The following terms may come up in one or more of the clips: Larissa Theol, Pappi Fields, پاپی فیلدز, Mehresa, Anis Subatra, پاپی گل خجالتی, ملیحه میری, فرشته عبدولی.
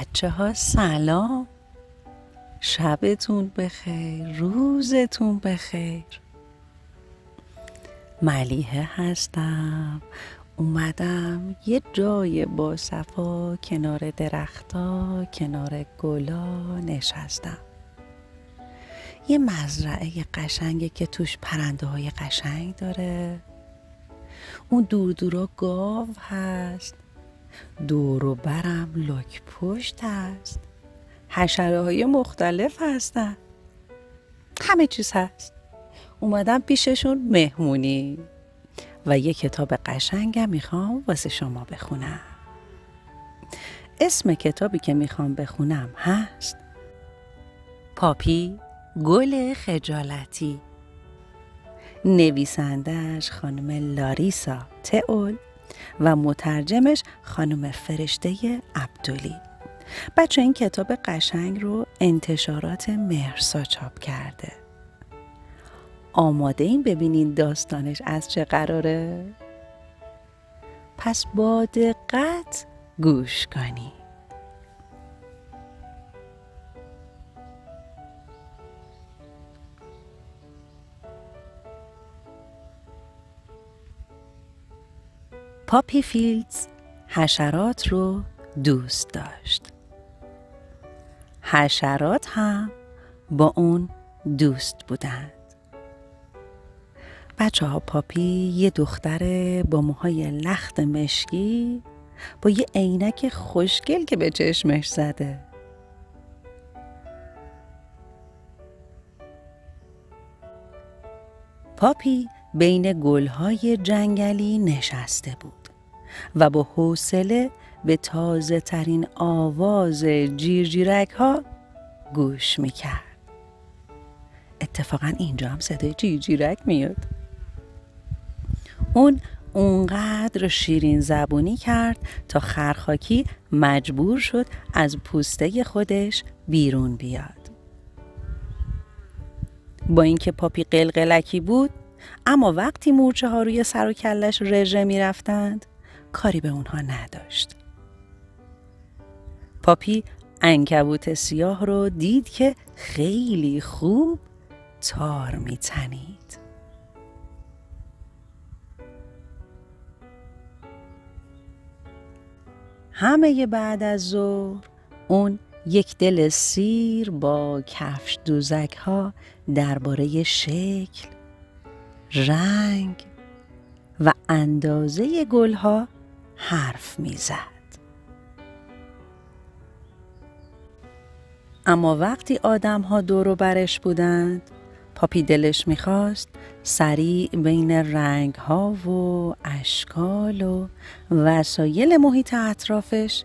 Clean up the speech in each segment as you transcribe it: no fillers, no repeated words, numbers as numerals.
بچه ها سلام، شبتون بخیر، روزتون بخیر. ملیحه هستم، اومدم یه جای با صفا کنار درختا، کنار گلا نشستم. یه مزرعه قشنگه که توش پرنده های قشنگ داره. اون دور دورا گاو هست، دور و برم لاک پشت هست، حشره های مختلف هستن، همه چیز هست. اومدم پیششون مهمونی و یه کتاب قشنگم میخوام واسه شما بخونم. اسم کتابی که میخوام بخونم هست پاپی گل خجالتی، نویسندش خانم لاریسا تئول و مترجمش خانم فرشته عبدولی. بچه این کتاب قشنگ رو انتشارات مهرسا چاپ کرده. آماده این ببینین داستانش از چه قراره؟ پس با دقت گوش کنی. پاپی فیلدز حشرات رو دوست داشت، حشرات هم با اون دوست بودند. بچه ها، پاپی یه دختره با موهای لخت مشکی، با یه عینک خوشگل که به چشمش زده. پاپی بین گلهای جنگلی نشسته بود و با حوصله به تازه ترین آواز جیرجیرک ها گوش میکرد. اتفاقا اینجا هم صدای جیرجیرک میاد. اون اونقدر شیرین زبونی کرد تا خرخاکی مجبور شد از پوسته خودش بیرون بیاد. با اینکه پاپی قلقلکی بود، اما وقتی مورچه ها روی سر و کلش رژه می رفتند، کاری به اونها نداشت. پاپی عنکبوت سیاه رو دید که خیلی خوب تار می تنید. همه بعد از ظهر اون یک دل سیر با کفش دوزک ها درباره شکل، رنگ و اندازه گلها حرف میزد. اما وقتی آدمها دور و برش بودند، پاپی دلش میخواست سریع بین رنگها و اشکال و وسایل محیط اطرافش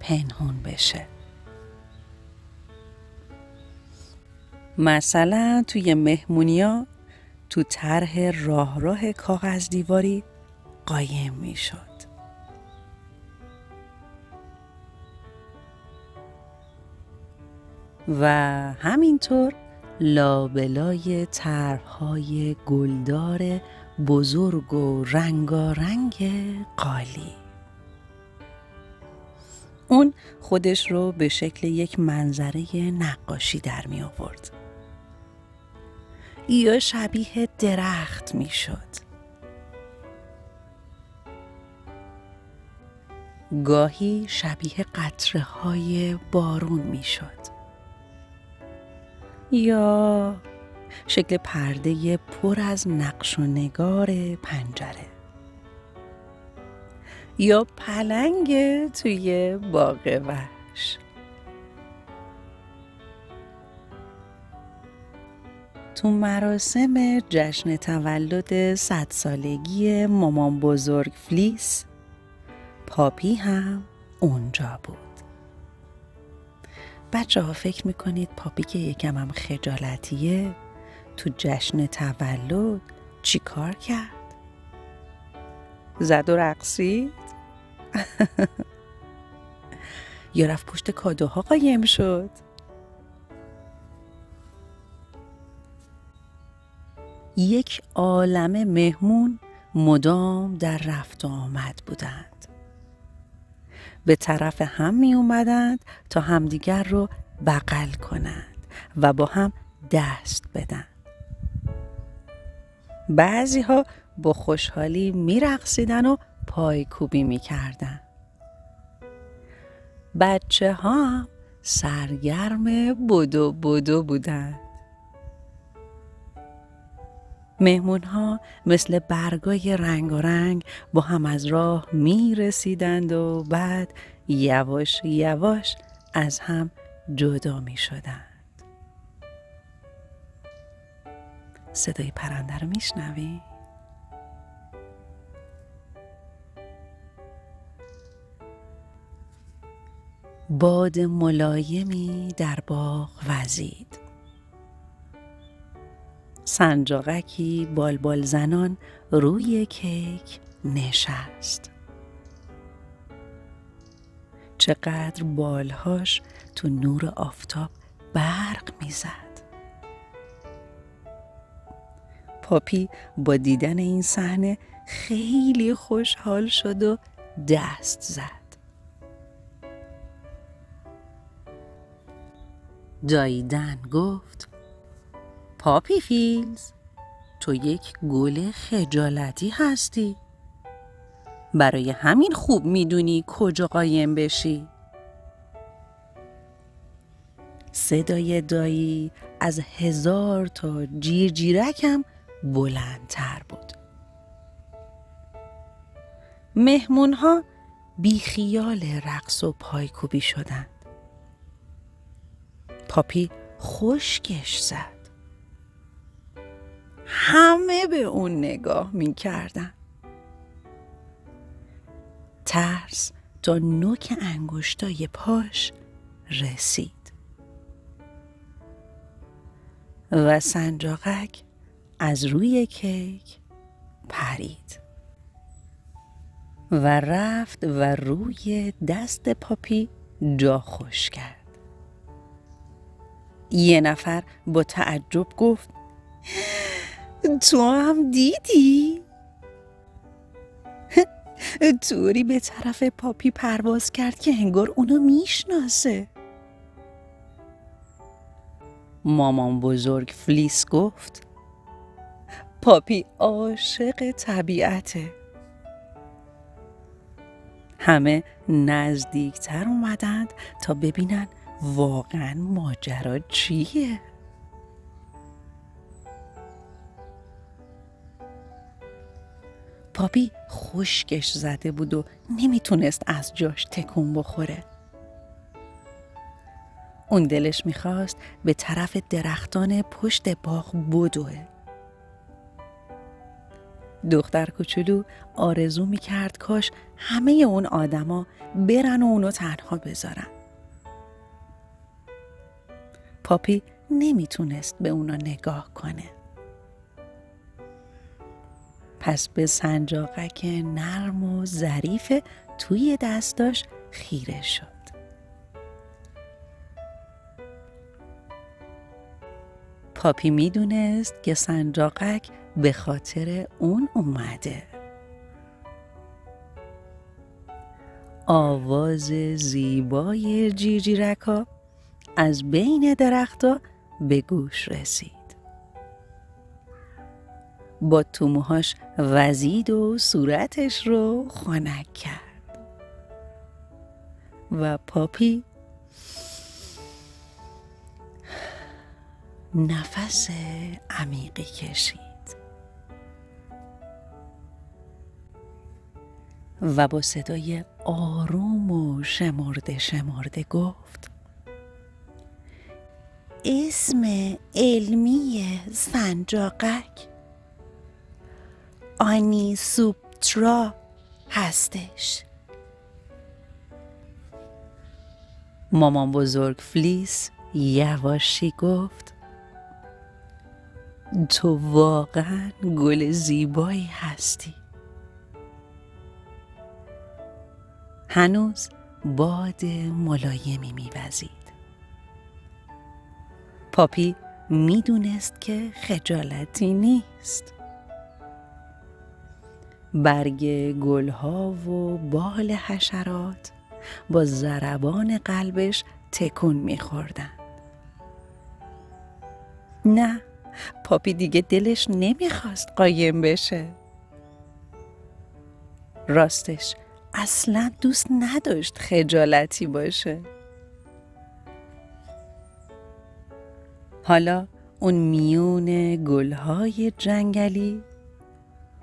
پنهون بشه. مثلا توی مهمونیا تو طرح راه کاغذ دیواری قایم می شد. و همینطور لابلای طرح‌های گلدار بزرگ و رنگارنگ قالی. اون خودش رو به شکل یک منظره نقاشی در می آورد یا شبیه درخت می شد. گاهی شبیه قطره های بارون می شد یا شکل پرده پر از نقش و نگار پنجره یا پلنگ توی باغ وحش. تو مراسم جشن تولد 100 سالگی مامان بزرگ فلیس، پاپی هم اونجا بود. بچه ها، فکر میکنید پاپی که یکم هم خجالتیه، تو جشن تولد چی کار کرد؟ زد و رقصید؟ یا رفت پشت کادوها قایم شد؟ یک عالمه مهمون مدام در رفت و آمد بودند. به طرف هم می اومدند تا همدیگر رو بغل کنند و با هم دست بدن. بعضی ها با خوشحالی می رقصیدن و پایکوبی می کردن. بچه ها سرگرم بدو بدو بودند. مهمون ها مثل برگای رنگارنگ با هم از راه می رسیدند و بعد یواش یواش از هم جدا می شدند. صدای پرنده رو می شنوی؟ باد ملایمی در باغ وزید. سنجاقکی بالبال زنان روی کیک نشست. چقدر بالهاش تو نور آفتاب برق میزد. پاپی با دیدن این صحنه خیلی خوشحال شد و دست زد. جاییدن گفت: پاپی فیلز، تو یک گل خجالتی هستی. برای همین خوب میدونی کجا قایم بشی. صدای دایی از 1000 تا جیرجیرکم بلندتر بود. مهمون ها بی خیال رقص و پایکوبی شدند. پاپی خشکش زد. همه به اون نگاه می‌کردن. ترس تا نوک انگشتای پاش رسید و سنجاقک از روی کیک پرید و رفت و روی دست پاپی جا خوش کرد. یه نفر با تعجب گفت: تو هم دیدی؟ طوری به طرف پاپی پرواز کرد که انگار اونو میشناسه. مامان بزرگ فلیس گفت: پاپی عاشق طبیعته. همه نزدیکتر اومدند تا ببینن واقعا ماجرا چیه؟ پاپی خشکش زده بود و نمیتونست از جاش تکون بخوره. اون دلش میخواست به طرف درختان پشت باغ بدوه. دختر کوچولو آرزو میکرد کاش همه اون آدما برن و اونو تنها بذارن. پاپی نمیتونست به اونا نگاه کنه. پس به سنجاقک نرم و ظریف توی دستاش خیره شد. پاپی میدونست که سنجاقک به خاطر اون اومده. آواز زیبای جیجیرکا از بین درخت‌ها به گوش رسید. با توموهاش وزید و صورتش رو خنک کرد و پاپی نفس عمیقی کشید و با صدای آروم و شمرده شمرده گفت: اسم علمی سنجاقک آنی سوبترا هستش. مامان بزرگ فلیس یواشی گفت: تو واقعا گل زیبایی هستی. هنوز باد ملایمی میوزید. پاپی میدونست که خجالتی نیست. برگ گلها و بال حشرات با ضربان قلبش تکون می‌خوردند. نه، پاپی دیگه دلش نمی‌خواست قایم بشه. راستش اصلا دوست نداشت خجالتی باشه. حالا اون میون گل‌های جنگلی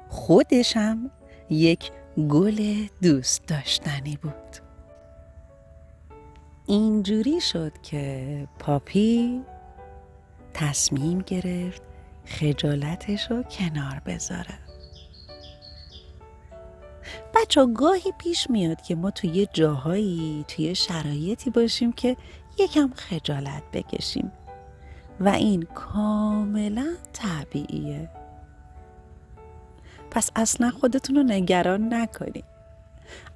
خودشم یک گل دوست داشتنی بود. اینجوری شد که پاپی تصمیم گرفت خجالتشو کنار بذاره. بچه‌ها گاهی پیش میاد که ما توی جاهایی توی شرایطی باشیم که یکم خجالت بکشیم و این کاملا طبیعیه. پس اصلا خودتون رو نگران نکنین.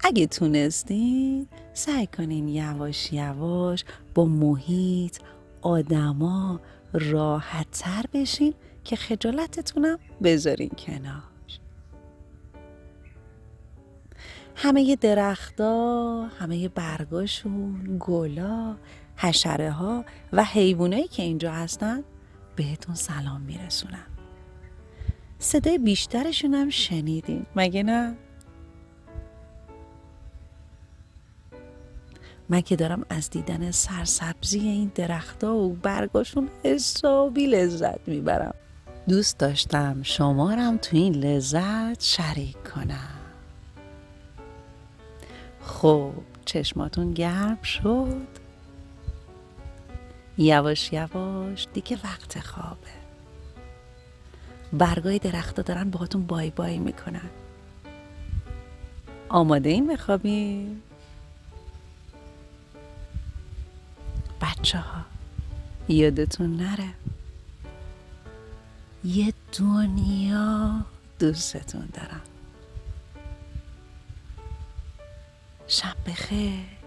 اگه تونستین سعی کنین یواش یواش با محیط، آدما راحت‌تر بشین که خجالتتونم بذارین کنار. همه درخت‌ها، همه برگاشون، گلا، حشره ها و حیوانایی که اینجا هستن بهتون سلام میرسونن. صدای بیشترشون هم شنیدین، مگه نه؟ من که دارم از دیدن سرسبزی این درخت‌ها و برگاشون حسابی لذت میبرم. دوست داشتم شما رو هم تو این لذت شریک کنم. خب، چشماتون گرم شد؟ یواش یواش دیگه وقت خوابه. برگای درخت دارن باهاتون بای بای میکنن. آماده این بخوابیم؟ بچه ها، یادتون نره یه دنیا دوستتون دارم. شب بخیر.